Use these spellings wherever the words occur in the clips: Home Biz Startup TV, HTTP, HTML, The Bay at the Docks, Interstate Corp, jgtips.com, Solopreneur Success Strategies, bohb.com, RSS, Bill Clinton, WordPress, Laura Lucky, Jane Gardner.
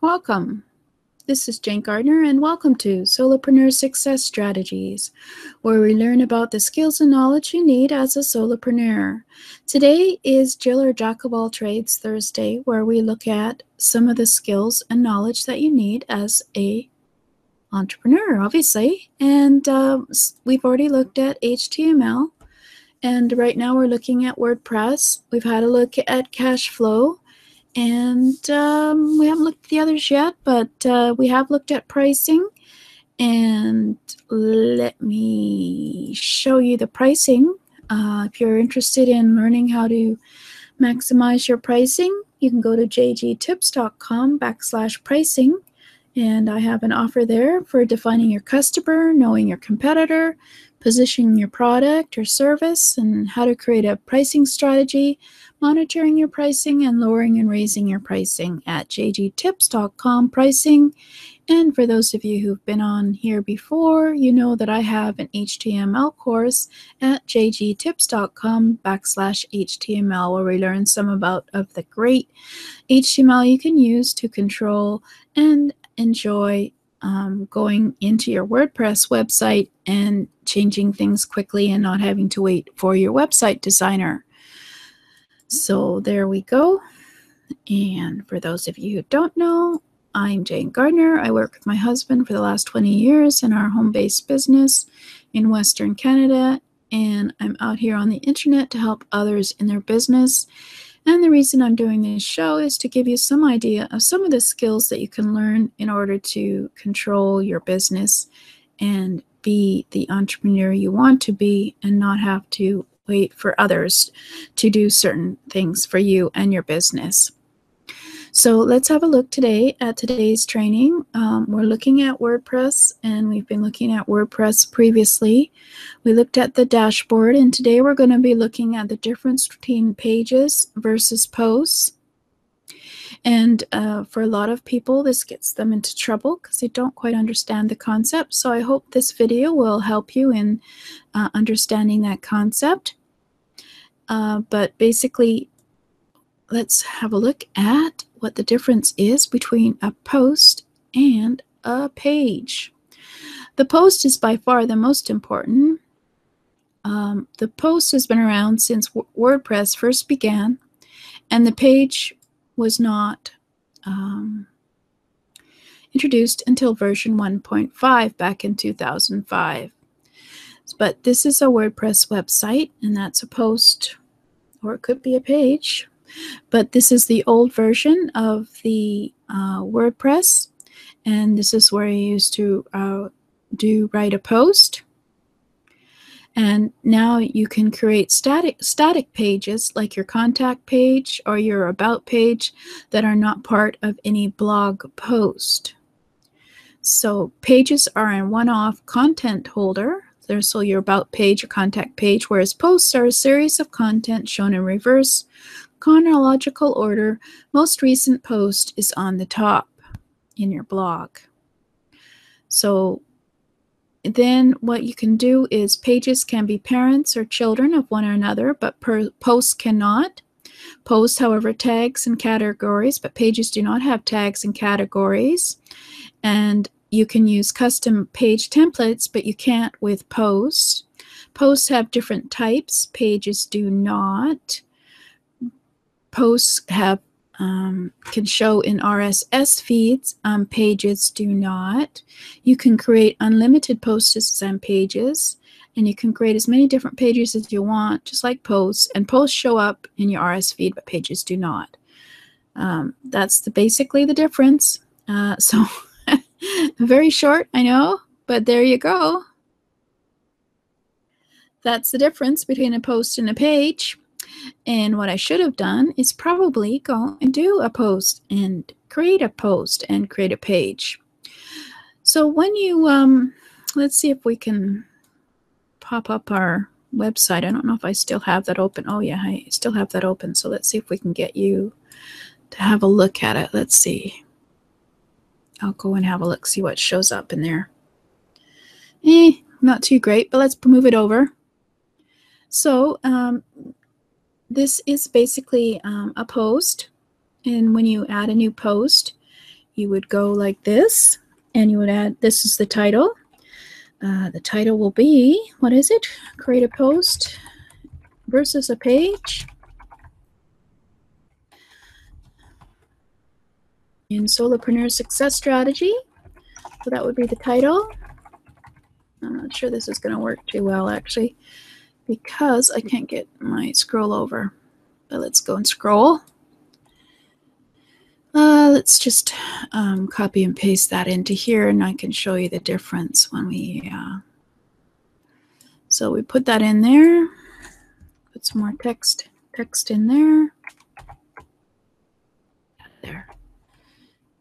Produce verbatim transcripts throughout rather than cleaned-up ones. Welcome. This is Jane Gardner and welcome to Solopreneur Success Strategies, where we learn about the skills and knowledge you need as a solopreneur. Today is Jill or Jack of All Trades Thursday, where we look at some of the skills and knowledge that you need as a entrepreneur, obviously. And uh, we've already looked at H T M L, and right now we're looking at WordPress. We've had a look at cash flow. And um, we haven't looked at the others yet, but uh, we have looked at pricing. And let me show you the pricing. Uh, if you're interested in learning how to maximize your pricing, you can go to jgtips.com backslash pricing. And I have an offer there for defining your customer, knowing your competitor, positioning your product or service, and how to create a pricing strategy, monitoring your pricing, and lowering and raising your pricing at jgtips dot com pricing. And for those of you who've been on here before, you know that I have an H T M L course at jgtips dot com backslash H T M L, where we learn some about of the great H T M L you can use to control and enjoy Um, going into your WordPress website and changing things quickly and not having to wait for your website designer. So there we go. And for those of you who don't know, I'm Jane Gardner. I work with my husband for the last twenty years in our home-based business in Western Canada, and I'm out here on the internet to help others in their business. And the reason I'm doing this show is to give you some idea of some of the skills that you can learn in order to control your business and be the entrepreneur you want to be and not have to wait for others to do certain things for you and your business. So let's have a look today at today's training. Um, we're looking at WordPress, and we've been looking at WordPress previously. We looked at the dashboard, and today we're going to be looking at the difference between pages versus posts. And uh, for a lot of people, this gets them into trouble because they don't quite understand the concept. So I hope this video will help you in uh, understanding that concept. Uh, but basically, let's have a look at what the difference is between a post and a page. The post is by far the most important. Um, the post has been around since WordPress first began, and the page was not um, introduced until version one point five back in two thousand five. But this is a WordPress website, and that's a post, or it could be a page. But this is the old version of the uh, WordPress, and this is where you used to uh, do write a post. And now you can create static, static pages like your contact page or your about page that are not part of any blog post. So pages are in one-off content holder. There's so your about page or contact page, whereas posts are a series of content shown in reverse chronological order. Most recent post is on the top in your blog. So then what you can do is pages can be parents or children of one another, but per posts cannot. Posts, however, tags and categories, but pages do not have tags and categories. And you can use custom page templates, but you can't with posts. Posts have different types, pages do not. Posts have um, can show in R S S feeds, um, pages do not. You can create unlimited posts and pages, and you can create as many different pages as you want, just like posts, and posts show up in your R S S feed, but pages do not. Um, that's the, basically the difference. Uh, so very short, I know, but there you go. That's the difference between a post and a page. And what I should have done is probably go and do a post and create a post and create a page. So when you, um, let's see if we can pop up our website. I don't know if I still have that open. Oh yeah, I still have that open. So let's see if we can get you to have a look at it. Let's see. I'll go and have a look, see what shows up in there. Eh, not too great, but let's move it over. So um, this is basically um, a post. And when you add a new post, you would go like this. And you would add, this is the title. Uh, the title will be, what is it? Create a post versus a page in Solopreneur Success Strategy. So that would be the title. I'm not sure this is going to work too well, actually, because I can't get my scroll over. But let's go and scroll. Uh, let's just um, copy and paste that into here, and I can show you the difference when we, uh, so we put that in there, put some more text, text in there, there,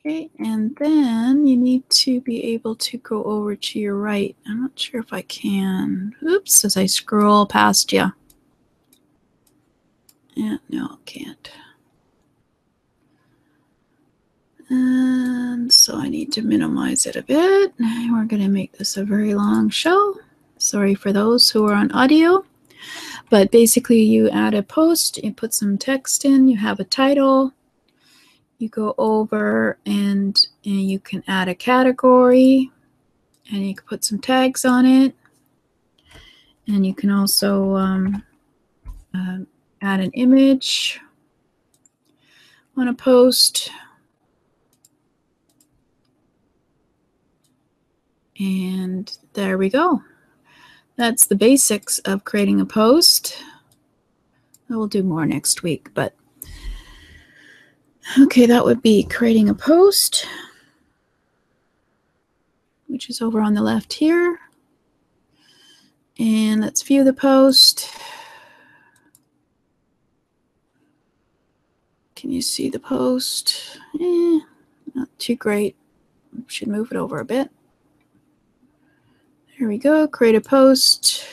okay, and then you need to be able to go over to your right. I'm not sure if I can, oops, as I scroll past you, yeah, no, can't. And so I need to minimize it a bit. We're going to make this a very long show. Sorry for those who are on audio. But basically you add a post, you put some text in, you have a title, you go over and, and you can add a category and you can put some tags on it. And you can also um, uh, add an image on a post. And there we go. That's the basics of creating a post. We'll do more next week, but okay, that would be creating a post, which is over on the left here. And let's view the post. Can you see the post? Eh, not too great. Should move it over a bit. Here we go, create a post.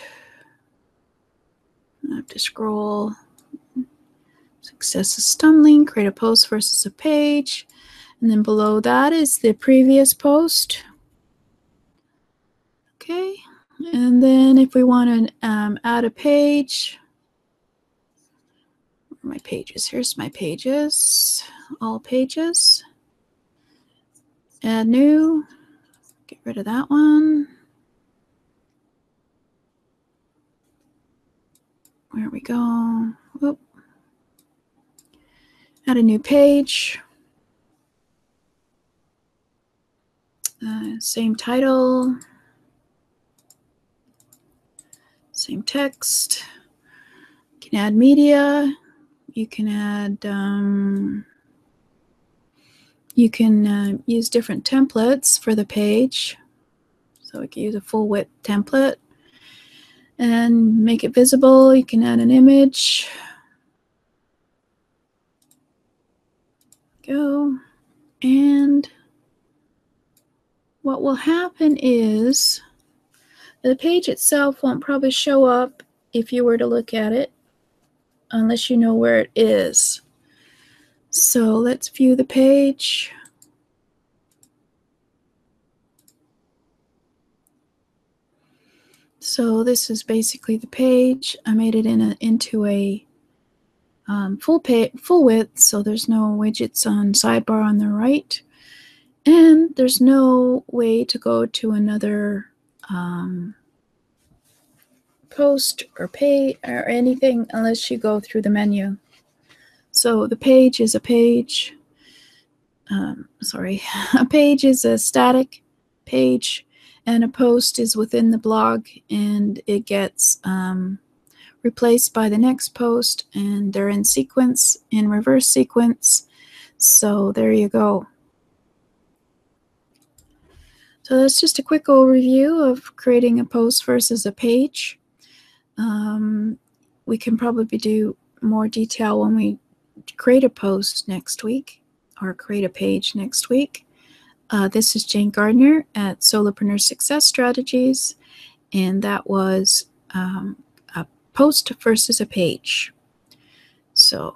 I have to scroll. Success is stumbling, create a post versus a page. And then below that is the previous post. Okay, and then if we want to um, add a page, my pages, here's my pages, all pages. Add new, get rid of that one. Where we go, oop. Add a new page, uh, same title, same text, you can add media, you can add, um, you can uh, use different templates for the page, so we can use a full width template. And make it visible. You can add an image. Go. And what will happen is the page itself won't probably show up if you were to look at it unless you know where it is. So let's view the page. So this is basically the page. I made it in a, into a um, full pay, full width, so there's no widgets on sidebar on the right. And there's no way to go to another um, post or pay or anything unless you go through the menu. So the page is a page. Um, sorry, a page is a static page. And a post is within the blog, and it gets um, replaced by the next post, and they're in sequence, in reverse sequence. So there you go. So that's just a quick overview of creating a post versus a page. Um, we can probably do more detail when we create a post next week our Create a Page next week. Uh, this is Jane Gardner at Solopreneur Success Strategies, and that was um, a post versus a page. So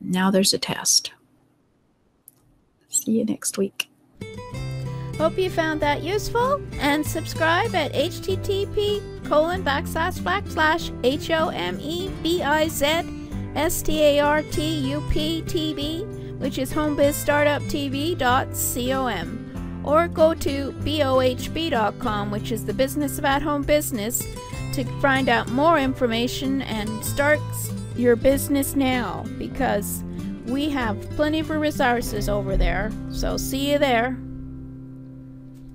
now there's a test. See you next week. Hope you found that useful, and subscribe at H T T P colon backslash backslash H O M E B I Z S T A R T U P T V, which is home biz startup T V dot com, or go to B O H B dot com, which is the business about home business, to find out more information and start your business now, because we have plenty of resources over there. So see you there.